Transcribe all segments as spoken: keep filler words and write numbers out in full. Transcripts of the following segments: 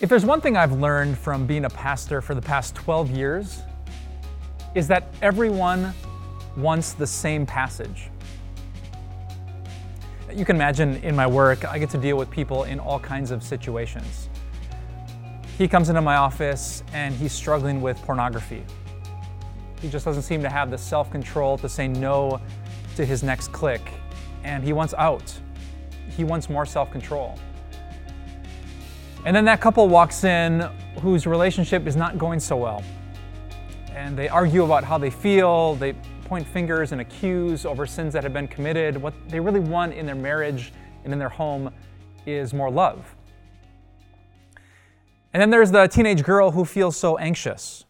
If there's one thing I've learned from being a pastor for the past twelve years, is that everyone wants the same passage. You can imagine in my work, I get to deal with people in all kinds of situations. He comes into my office and he's struggling with pornography. He just doesn't seem to have the self-control to say no to his next click, and he wants out. He wants more self-control. And then that couple walks in whose relationship is not going so well. And they argue about how they feel, they point fingers and accuse over sins that have been committed. What they really want in their marriage and in their home is more love. And then there's the teenage girl who feels so anxious.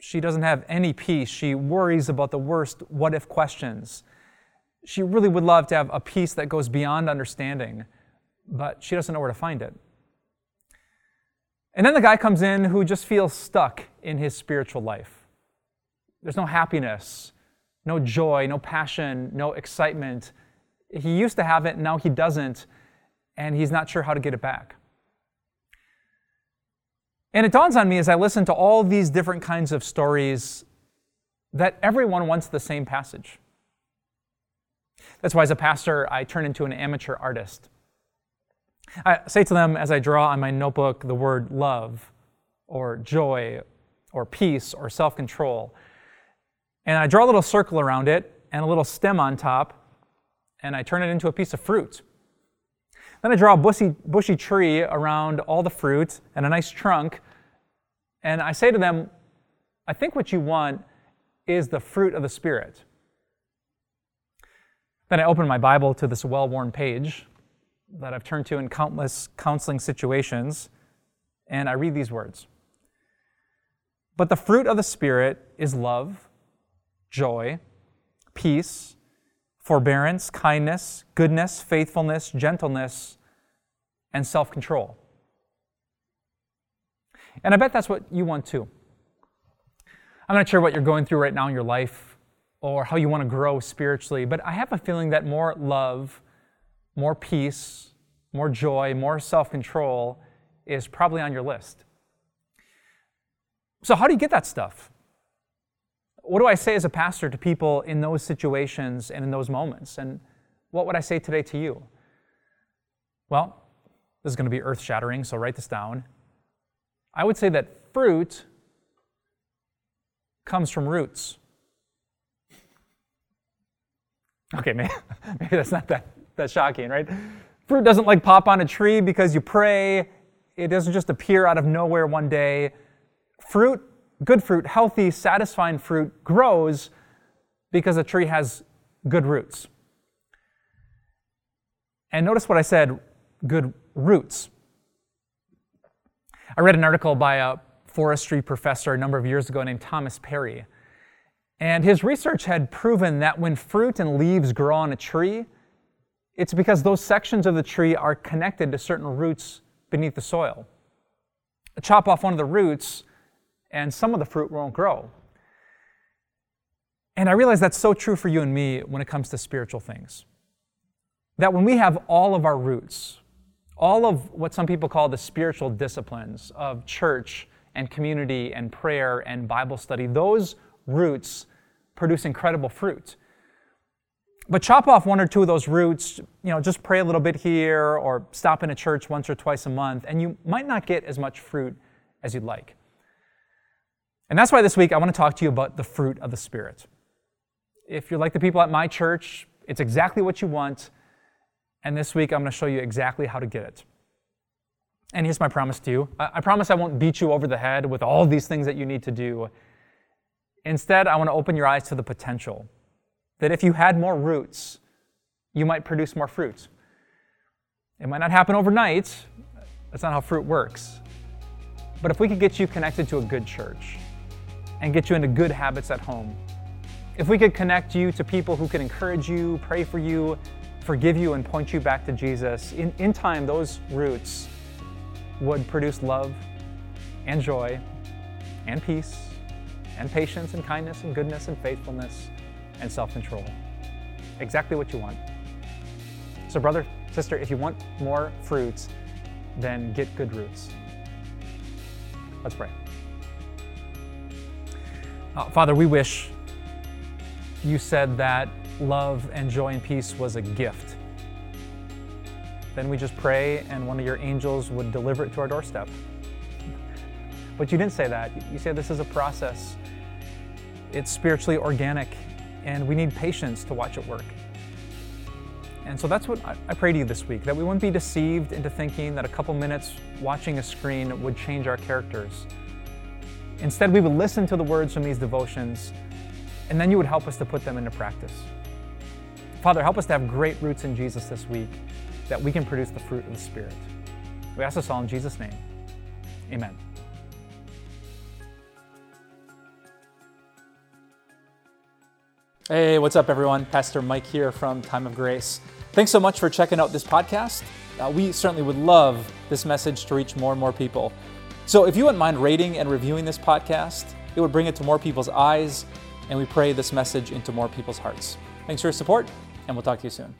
She doesn't have any peace. She worries about the worst what-if questions. She really would love to have a peace that goes beyond understanding, but she doesn't know where to find it. And then the guy comes in who just feels stuck in his spiritual life. There's no happiness, no joy, no passion, no excitement. He used to have it, now he doesn't, and he's not sure how to get it back. And it dawns on me as I listen to all these different kinds of stories that everyone wants the same passage. That's why as a pastor, I turn into an amateur artist. I say to them as I draw on my notebook the word love, or joy, or peace, or self-control. And I draw a little circle around it, and a little stem on top, and I turn it into a piece of fruit. Then I draw a bushy, bushy tree around all the fruit, and a nice trunk, and I say to them, I think what you want is the fruit of the Spirit. Then I open my Bible to this well-worn page that I've turned to in countless counseling situations, and I read these words. But the fruit of the Spirit is love, joy, peace, forbearance, kindness, goodness, faithfulness, gentleness, and self-control. And I bet that's what you want too. I'm not sure what you're going through right now in your life or how you want to grow spiritually, but I have a feeling that more love, more peace, more joy, more self-control is probably on your list. So how do you get that stuff? What do I say as a pastor to people in those situations and in those moments? And what would I say today to you? Well, this is going to be earth-shattering, so write this down. I would say that fruit comes from roots. Okay, maybe, maybe that's not that. That's shocking, right? Fruit doesn't like pop on a tree because you pray. It doesn't just appear out of nowhere one day. Fruit, good fruit, healthy, satisfying fruit grows because a tree has good roots. And notice what I said, good roots. I read an article by a forestry professor a number of years ago named Thomas Perry. And his research had proven that when fruit and leaves grow on a tree, it's because those sections of the tree are connected to certain roots beneath the soil. Chop off one of the roots, and some of the fruit won't grow. And I realize that's so true for you and me when it comes to spiritual things. That when we have all of our roots, all of what some people call the spiritual disciplines of church and community and prayer and Bible study, those roots produce incredible fruit. But chop off one or two of those roots, you know, just pray a little bit here or stop in a church once or twice a month, and you might not get as much fruit as you'd like. And that's why this week I want to talk to you about the fruit of the Spirit. If you're like the people at my church, it's exactly what you want, and this week I'm going to show you exactly how to get it. And here's my promise to you. I promise I won't beat you over the head with all these things that you need to do. Instead, I want to open your eyes to the potential. That if you had more roots, you might produce more fruit. It might not happen overnight. That's not how fruit works. But if we could get you connected to a good church and get you into good habits at home, if we could connect you to people who can encourage you, pray for you, forgive you, and point you back to Jesus, in, in time, those roots would produce love and joy and peace and patience and kindness and goodness and faithfulness and self-control. Exactly what you want. So brother, sister, if you want more fruits, then get good roots. Let's pray. Uh, Father, we wish you said that love and joy and peace was a gift. Then we just pray and one of your angels would deliver it to our doorstep. But you didn't say that. You said this is a process. It's spiritually organic, and we need patience to watch it work. And so that's what I pray to you this week, that we wouldn't be deceived into thinking that a couple minutes watching a screen would change our characters. Instead, we would listen to the words from these devotions, and then you would help us to put them into practice. Father, help us to have great roots in Jesus this week, that we can produce the fruit of the Spirit. We ask this all in Jesus' name. Amen. Hey, what's up, everyone? Pastor Mike here from Time of Grace. Thanks so much for checking out this podcast. Uh, we certainly would love this message to reach more and more people. So if you wouldn't mind rating and reviewing this podcast, it would bring it to more people's eyes, and we pray this message into more people's hearts. Thanks for your support, and we'll talk to you soon.